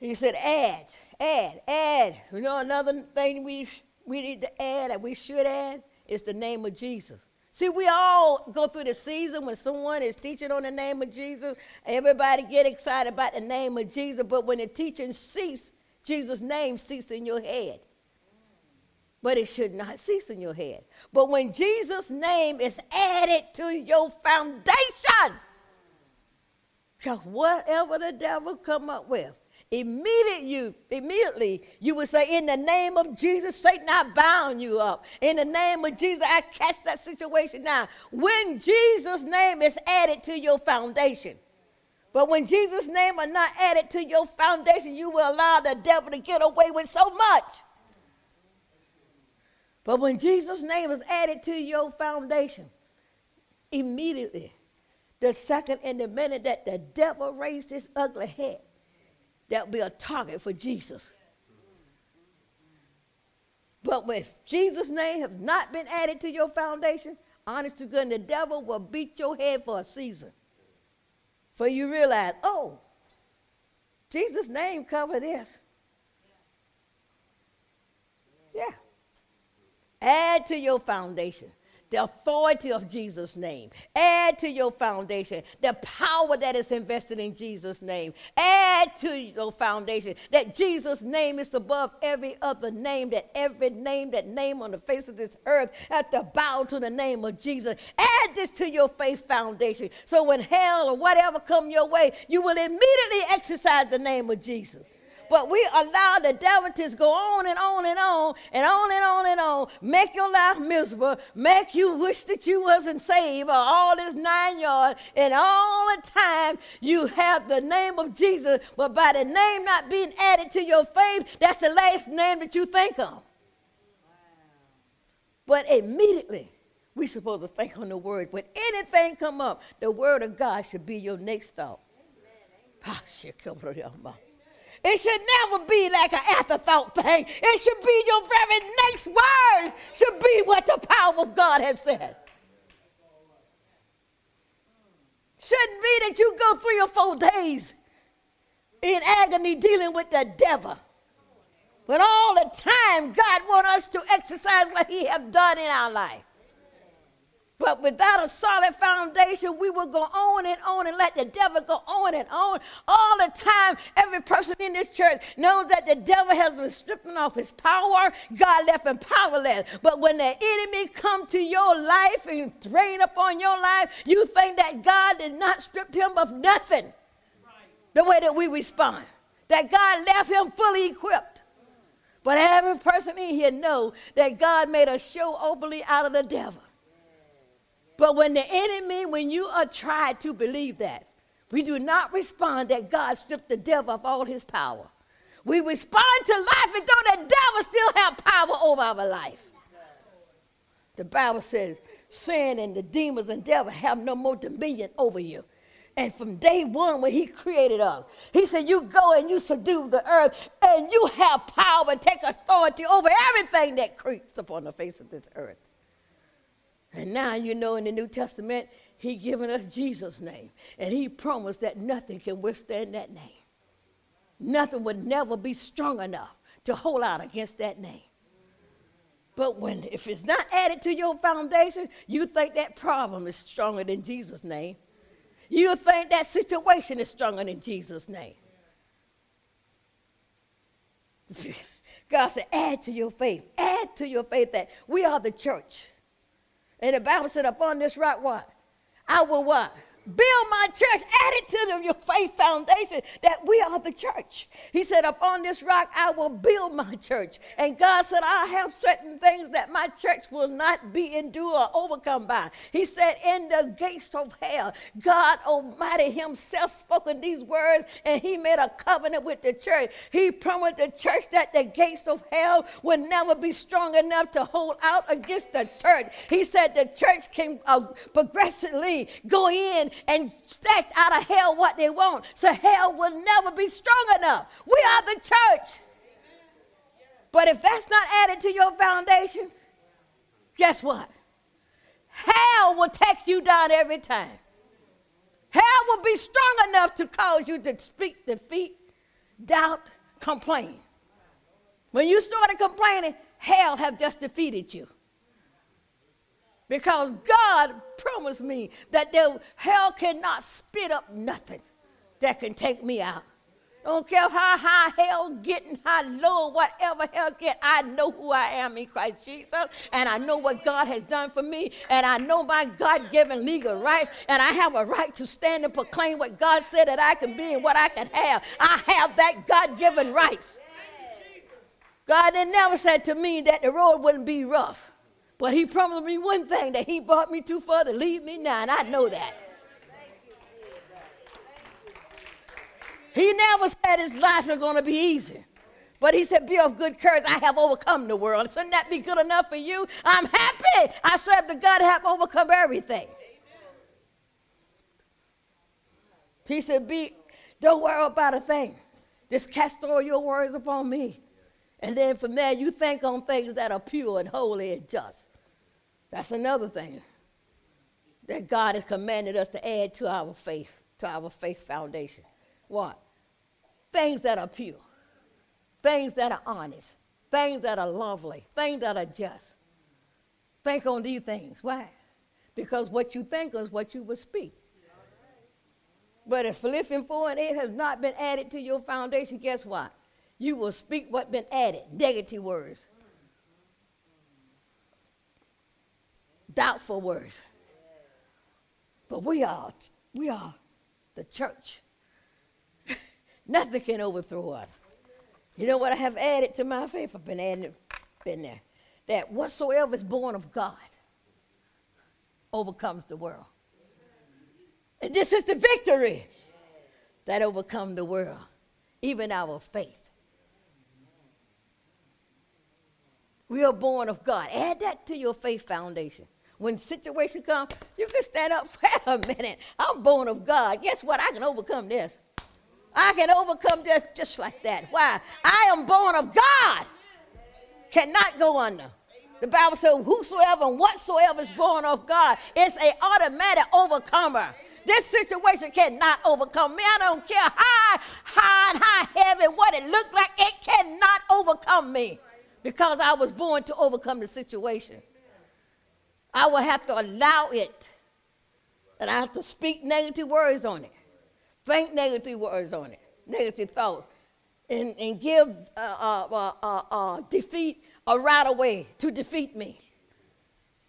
He said, add. You know, another thing we need to add, that we should add, is the name of Jesus. See, we all go through the season when someone is teaching on the name of Jesus. Everybody get excited about the name of Jesus, but when the teaching ceases, Jesus' name ceases in your head. But it should not cease in your head. But when Jesus' name is added to your foundation, because whatever the devil come up with, immediately you would say, in the name of Jesus, Satan, I bound you up. In the name of Jesus, I cast that situation down. When Jesus' name is added to your foundation. But when Jesus' name are not added to your foundation, you will allow the devil to get away with so much. But when Jesus' name is added to your foundation, immediately, the second and the minute that the devil raised his ugly head, that will be a target for Jesus. But if Jesus' name has not been added to your foundation, honest to God, the devil will beat your head for a season. For you realize, oh, Jesus' name covered this. Yeah. Add to your foundation the authority of Jesus' name. Add to your foundation the power that is invested in Jesus' name. Add to your foundation that Jesus' name is above every other name, that every name, that name on the face of this earth has to bow to the name of Jesus. Add this to your faith foundation, so when hell or whatever come your way, you will immediately exercise the name of Jesus. But we allow the devil to go on and on and on and on and on and on, make your life miserable, make you wish that you wasn't saved, or all this 9 yards, and all the time you have the name of Jesus, but by the name not being added to your faith, that's the last name that you think on. Wow. But immediately, we're supposed to think on the word. When anything come up, the word of God should be your next thought. Amen. Amen. It should never be like an afterthought thing. It should be your very next words, should be what the power of God has said. Shouldn't be that you go 3 or 4 days in agony dealing with the devil. But all the time, God wants us to exercise what he has done in our life. But without a solid foundation, we will go on and let the devil go on and on. All the time, every person in this church knows that the devil has been stripping off his power. God left him powerless. But when the enemy come to your life and rain upon your life, you think that God did not strip him of nothing. Right. The way that we respond. That God left him fully equipped. But every person in here knows that God made a show openly out of the devil. But when the enemy, when you are tried to believe that, we do not respond that God stripped the devil of all his power. We respond to life and though the devil still have power over our life. The Bible says, sin and the demons and devil have no more dominion over you. And from day one when he created us, he said, you go and you subdue the earth and you have power and take authority over everything that creeps upon the face of this earth. And now you know in the New Testament, he given us Jesus' name. And he promised that nothing can withstand that name. Nothing would never be strong enough to hold out against that name. But when if it's not added to your foundation, you think that problem is stronger than Jesus' name. You think that situation is stronger than Jesus' name. God said, add to your faith. Add to your faith that we are the church. And the Bible said, upon this rock, what? I will what? Build my church. Add it to them, your faith foundation, that we are the church. He said, upon this rock, I will build my church. And God said, I have certain things that my church will not be endured or overcome by. He said, in the gates of hell, God Almighty himself spoken these words, and he made a covenant with the church. He promised the church that the gates of hell would never be strong enough to hold out against the church. He said the church can progressively go in and snatch out of hell what they want. So hell will never be strong enough. We are the church. But if that's not added to your foundation, guess what? Hell will take you down every time. Hell will be strong enough to cause you to speak defeat, doubt, complain. When you started complaining, hell have just defeated you. Because God promised me that hell cannot spit up nothing that can take me out. Don't care how high hell getting, how low, whatever hell get, I know who I am in Christ Jesus, and I know what God has done for me, and I know my God-given legal rights, and I have a right to stand and proclaim what God said that I can be and what I can have. I have that God-given rights. God never said to me that the road wouldn't be rough, but he promised me one thing, that he brought me too far to leave me now, and I know that. He never said his life was going to be easy. But he said, be of good courage. I have overcome the world. Shouldn't that be good enough for you? I'm happy. I serve the God who have overcome everything. Amen. He said, don't worry about a thing. Just cast all your worries upon me. And then from there, you think on things that are pure and holy and just. That's another thing that God has commanded us to add to our faith foundation. What? Things that are pure, things that are honest, things that are lovely, things that are just. Think on these things. Why? Because what you think is what you will speak. But if Philippians 4:8 has not been added to your foundation, guess what? You will speak what's been added, negative words, doubtful words. But we are the church. Nothing can overthrow us. You know what I have added to my faith? I've been adding there. That whatsoever is born of God overcomes the world. And this is the victory that overcomes the world, even our faith. We are born of God. Add that to your faith foundation. When situation comes, you can stand up. Wait a minute. I'm born of God. Guess what? I can overcome this. I can overcome this just like that. Why? I am born of God. Cannot go under. The Bible says, whosoever and whatsoever is born of God is an automatic overcomer. This situation cannot overcome me. I don't care how high and how heavy, what it looked like. It cannot overcome me because I was born to overcome the situation. I will have to allow it, and I have to speak negative words on it. Think negative words on it, negative thoughts, and give defeat a right away to defeat me.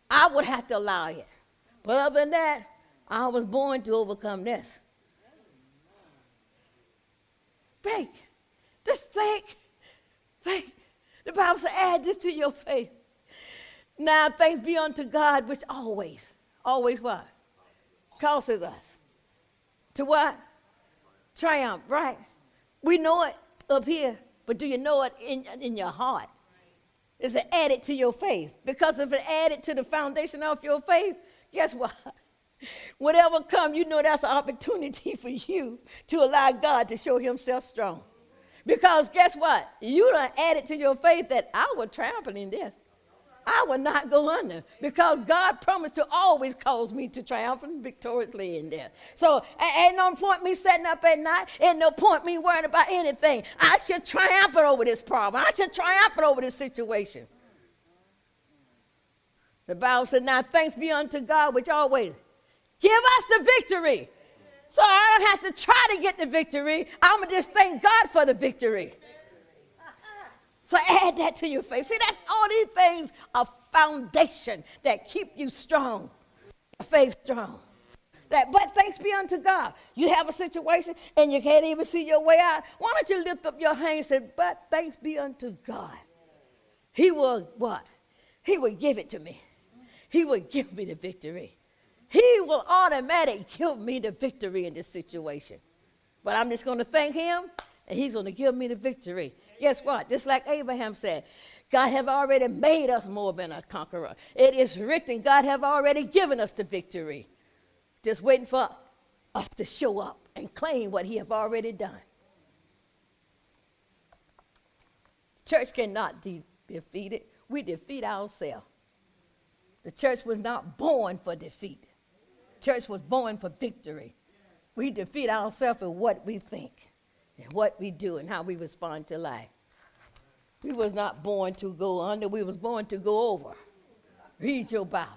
I would have to allow it. But other than that, I was born to overcome this. Think. Just think. Think. The Bible says, add this to your faith. Now thanks be unto God, which always what? Causes us. To what? Triumph, right? We know it up here, but do you know it in your heart? Is it added to your faith? Because if it added to the foundation of your faith, guess what? Whatever comes, you know that's an opportunity for you to allow God to show himself strong. Because guess what? You done added to your faith that I will triumph in this. I will not go under because God promised to always cause me to triumph victoriously in there. So ain't no point me setting up at night. Ain't no point me worrying about anything. I should triumph over this problem. I should triumph over this situation. The Bible said, now thanks be unto God, which always give us the victory. So I don't have to try to get the victory. I'm going to just thank God for the victory. So add that to your faith. See, that's all these things are foundation that keep you strong, your faith strong. But thanks be unto God. You have a situation and you can't even see your way out. Why don't you lift up your hands and say, but thanks be unto God. He will what? He will give it to me. He will give me the victory. He will automatically give me the victory in this situation. But I'm just going to thank him and he's going to give me the victory. Guess what? Just like Abraham said, God have already made us more than a conqueror. It is written, God have already given us the victory. Just waiting for us to show up and claim what he have already done. Church cannot be defeated. We defeat ourselves. The church was not born for defeat. Church was born for victory. We defeat ourselves in what we think. and what we do and how we respond to life. We was not born to go under, we was born to go over. Read your Bible.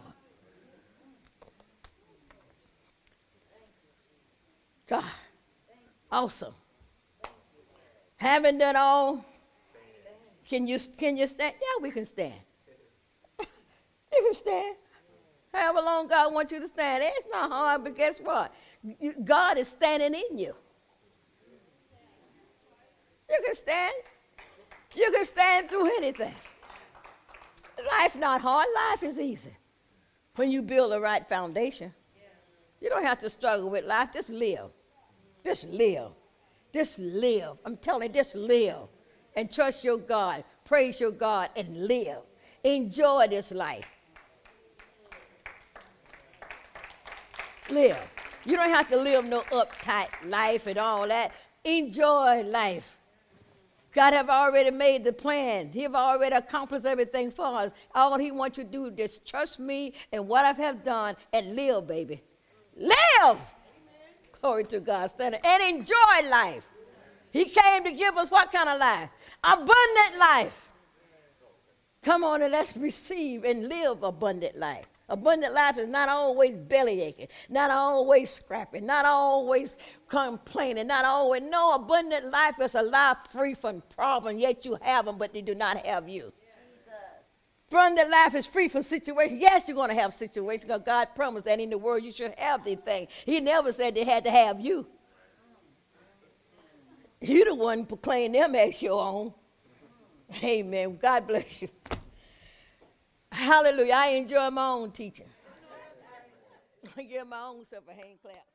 God, awesome. Having done all, can you stand? Yeah, we can stand. You can stand. However long God wants you to stand. It's not hard, but guess what? God is standing in you. You can stand. You can stand through anything. Life not hard. Life is easy. When you build the right foundation, you don't have to struggle with life. Just live. Just live. Just live. I'm telling you, just live. And trust your God. Praise your God and live. Enjoy this life. Live. You don't have to live no uptight life and all that. Enjoy life. God have already made the plan. He have already accomplished everything for us. All he wants you to do is just trust me and what I have done and live, baby. Live. Amen. Glory to God. Stand and enjoy life. He came to give us what kind of life? Abundant life. Come on and let's receive and live abundant life. Abundant life is not always belly aching, not always scrapping, not always complaining, not always. No, abundant life is a life free from problems, yet you have them, but they do not have you. Jesus. Abundant life is free from situations. Yes, you're going to have situations because God promised that in the world you should have these things. He never said they had to have you. You're the one proclaiming them as your own. Amen. God bless you. Hallelujah. I enjoy my own teaching. I give my own self a hand clap.